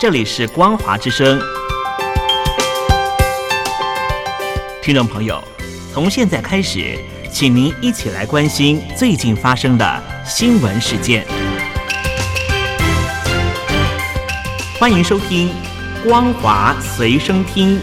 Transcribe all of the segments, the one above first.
这里是光华之声。听众朋友，从现在开始，请您一起来关心最近发生的新闻事件。欢迎收听《光华随身听》。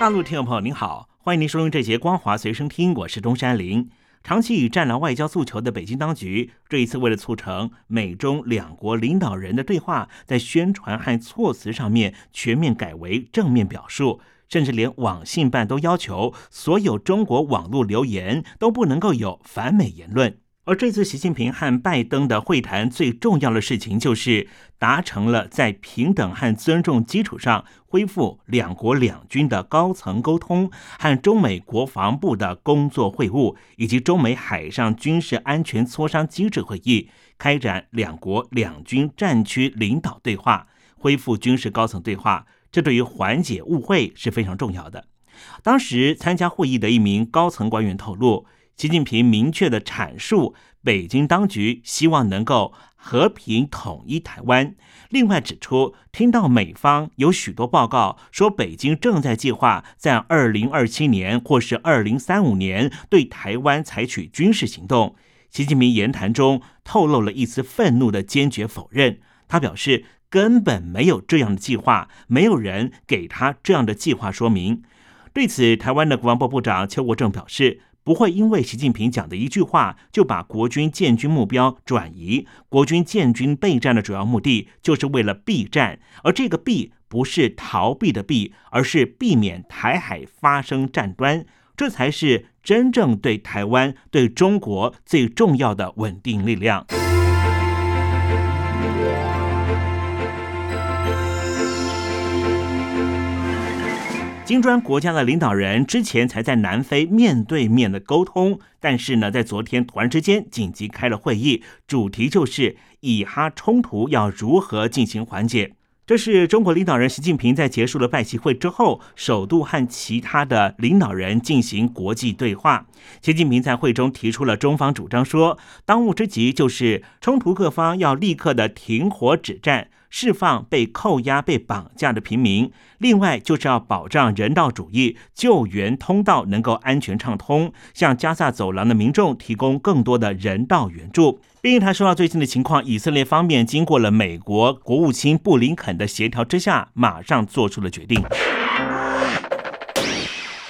大陆听众朋友您好，欢迎您收听这节光华随身听，我是钟山林。长期以战狼外交诉求的北京当局，这一次为了促成美中两国领导人的对话，在宣传和措辞上面全面改为正面表述，甚至连网信办都要求所有中国网络留言都不能够有反美言论。而这次习近平和拜登的会谈最重要的事情，就是达成了在平等和尊重基础上恢复两国两军的高层沟通，和中美国防部的工作会晤，以及中美海上军事安全磋商机制会议，开展两国两军战区领导对话，恢复军事高层对话，这对于缓解误会是非常重要的。当时参加会议的一名高层官员透露，习近平明确地阐述北京当局希望能够和平统一台湾，另外指出，听到美方有许多报告说北京正在计划在2027年或是2035年对台湾采取军事行动，习近平言谈中透露了一丝愤怒的坚决否认。他表示根本没有这样的计划，没有人给他这样的计划说明。对此，台湾的国防部部长邱国正表示，不会因为习近平讲的一句话就把国军建军目标转移，国军建军备战的主要目的就是为了避战，而这个避不是逃避的避，而是避免台海发生战端，这才是真正对台湾、对中国最重要的稳定力量。金砖国家的领导人之前才在南非面对面的沟通，但是呢，在昨天突然之间紧急开了会议，主题就是以哈冲突要如何进行缓解。这是中国领导人习近平在结束了拜习会之后，首度和其他的领导人进行国际对话。习近平在会中提出了中方主张说，当务之急就是冲突各方要立刻的停火止战，释放被扣押、被绑架的平民，另外就是要保障人道主义救援通道能够安全畅通，向加萨走廊的民众提供更多的人道援助。并且说到最近的情况，以色列方面经过了美国国务卿布林肯的协调之下，马上做出了决定。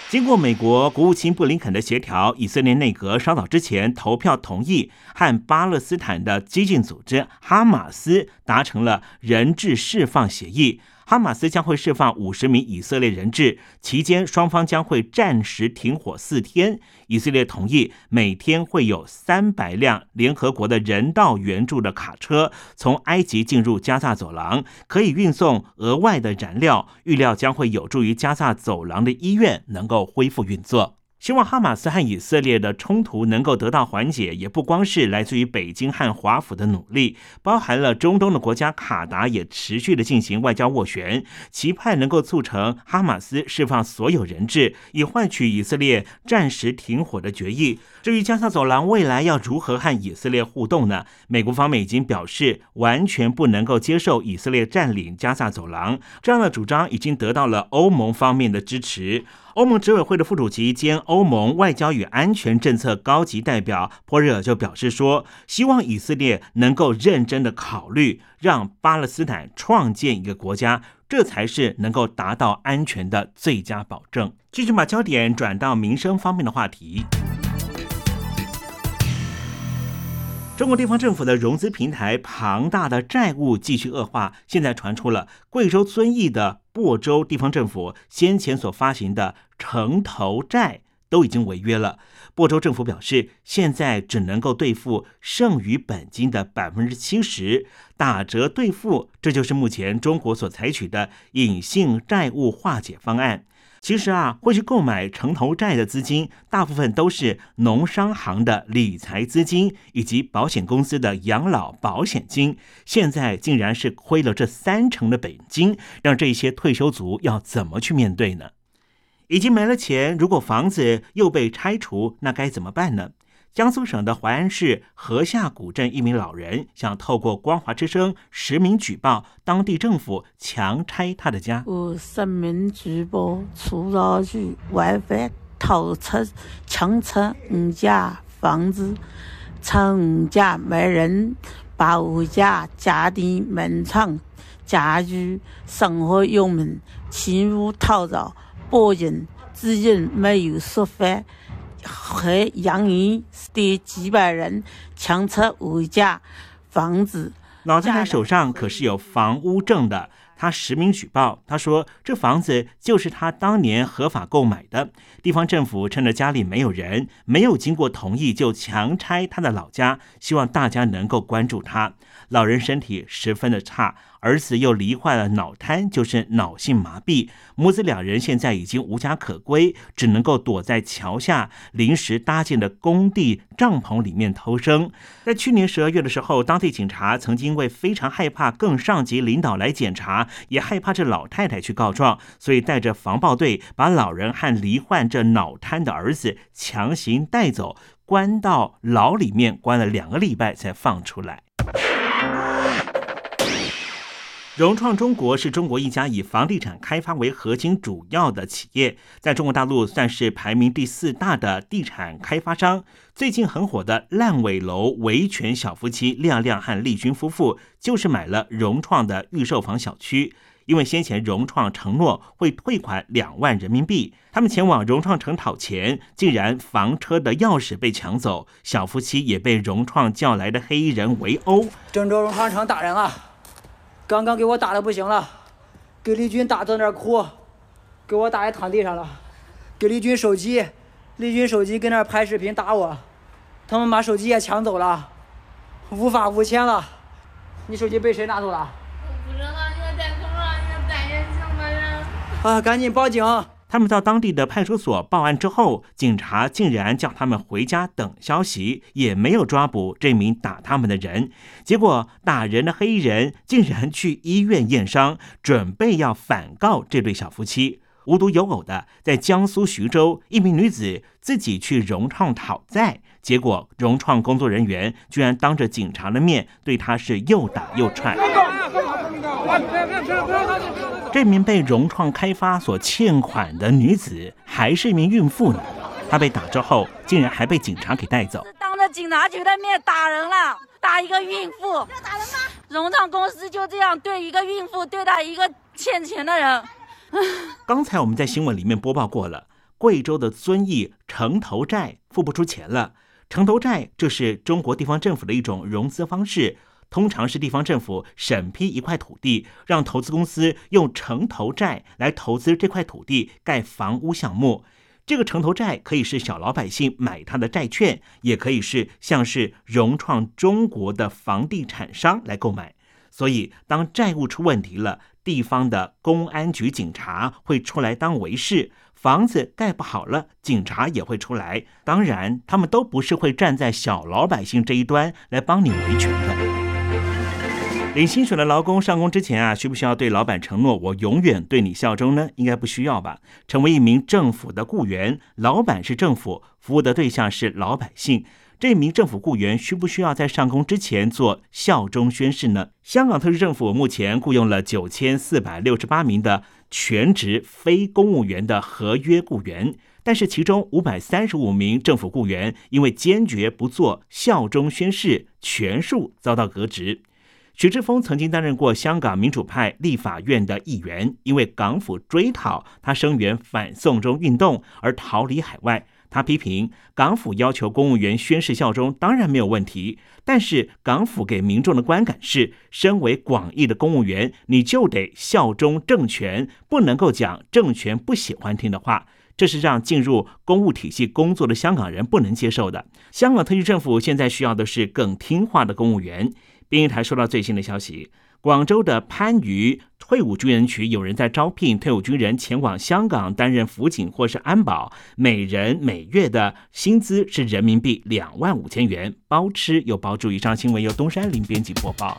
经过美国国务卿布林肯的协调，以色列内阁稍早之前投票同意和巴勒斯坦的激进组织哈马斯达成了人质释放协议，哈马斯将会释放50名以色列人质，期间双方将会暂时停火4天。以色列同意每天会有300辆联合国的人道援助的卡车从埃及进入加萨走廊，可以运送额外的燃料，预料将会有助于加萨走廊的医院能够恢复运作。希望哈马斯和以色列的冲突能够得到缓解，也不光是来自于北京和华府的努力，包含了中东的国家卡达也持续的进行外交斡旋，期盼能够促成哈马斯释放所有人质，以换取以色列暂时停火的决议。至于加萨走廊未来要如何和以色列互动呢？美国方面已经表示完全不能够接受以色列占领加萨走廊，这样的主张已经得到了欧盟方面的支持。欧盟执委会的副主席兼欧盟外交与安全政策高级代表波瑞尔就表示说，希望以色列能够认真的考虑让巴勒斯坦创建一个国家，这才是能够达到安全的最佳保证。继续把焦点转到民生方面的话题。中国地方政府的融资平台庞大的债务继续恶化，现在传出了贵州遵义的亳州地方政府先前所发行的城投债都已经违约了。亳州政府表示，现在只能够兑付剩余本金的 70%， 打折兑付，这就是目前中国所采取的隐性债务化解方案。其实啊，会去购买城投债的资金，大部分都是农商行的理财资金以及保险公司的养老保险金，现在竟然是亏了这30%的本金，让这些退休族要怎么去面对呢？已经没了钱，如果房子又被拆除，那该怎么办呢？江苏省的淮安市河下古镇一名老人想透过光华之声实名举报当地政府强拆他的家。我实名举报出扰区违法盗拆强拆我家房子，拆我家没人，把我家家电、门窗、家具、生活用品全部偷走，报警至今没有说法，还扬言对几百人强拆我家房子。老太太手上可是有房屋证的，她实名举报，她说这房子就是她当年合法购买的，地方政府趁着家里没有人，没有经过同意就强拆她的老家，希望大家能够关注她。老人身体十分的差，儿子又罹患了脑瘫，就是脑性麻痹，母子两人现在已经无家可归，只能够躲在桥下临时搭建的工地帐篷里面偷生。在去年12月的时候，当地警察曾经因为非常害怕更上级领导来检查，也害怕这老太太去告状，所以带着防暴队把老人和罹患这脑瘫的儿子强行带走，关到牢里面，关了2个礼拜才放出来。融创中国是中国一家以房地产开发为核心主要的企业，在中国大陆算是排名第4大的地产开发商。最近很火的烂尾楼维权小夫妻亮亮和丽君夫妇，就是买了融创的预售房小区。因为先前融创承诺会退款2万人民币，他们前往融创城讨钱，竟然房车的钥匙被抢走，小夫妻也被融创叫来的黑衣人围殴。郑州融创城打人了，刚刚给我打得不行了，给丽君打到那儿哭，给我打在躺地上了，给丽君手机跟那儿拍视频打我，他们把手机也抢走了，无法无天了。你手机被谁拿走了？我不知道，那在公路上那打人怎么了？啊，赶紧报警！他们到当地的派出所报案之后，警察竟然叫他们回家等消息，也没有抓捕这名打他们的人。结果打人的黑衣人竟然去医院验伤，准备要反告这对小夫妻。无独有偶的，在江苏徐州，一名女子自己去融创讨债，结果融创工作人员居然当着警察的面对她是又打又踹。这名被融创开发所欠款的女子还是一名孕妇呢，她被打之后竟然还被警察给带走，当着警察局的面打人了，打一个孕妇。融创公司就这样对一个孕妇，对待一个欠钱的人。刚才我们在新闻里面播报过了，贵州的遵义城投债付不出钱了。城投债这是中国地方政府的一种融资方式，通常是地方政府审批一块土地，让投资公司用城投债来投资这块土地盖房屋项目。这个城投债可以是小老百姓买它的债券，也可以是像是融创中国的房地产商来购买。所以当债务出问题了，地方的公安局警察会出来当维士，房子盖不好了，警察也会出来。当然他们都不是会站在小老百姓这一端来帮你维权的。领薪水的劳工上工之前需不需要对老板承诺我永远对你效忠呢？应该不需要吧。成为一名政府的雇员，老板是政府，服务的对象是老百姓，这名政府雇员需不需要在上工之前做效忠宣誓呢？香港特区政府目前雇用了9468名的全职非公务员的合约雇员，但是其中535名政府雇员因为坚决不做效忠宣誓，全数遭到革职。徐志峰曾经担任过香港民主派立法院的议员，因为港府追讨他声援反送中运动而逃离海外。他批评港府要求公务员宣誓效忠当然没有问题，但是港府给民众的观感是，身为广义的公务员，你就得效忠政权，不能够讲政权不喜欢听的话，这是让进入公务体系工作的香港人不能接受的。香港特区政府现在需要的是更听话的公务员。编译台收到最新的消息，广州的番禺退伍军人局有人在招聘退伍军人前往香港担任辅警或是安保，每人每月的薪资是人民币25,000元，包吃又包住。以上新闻由东山林编辑播报。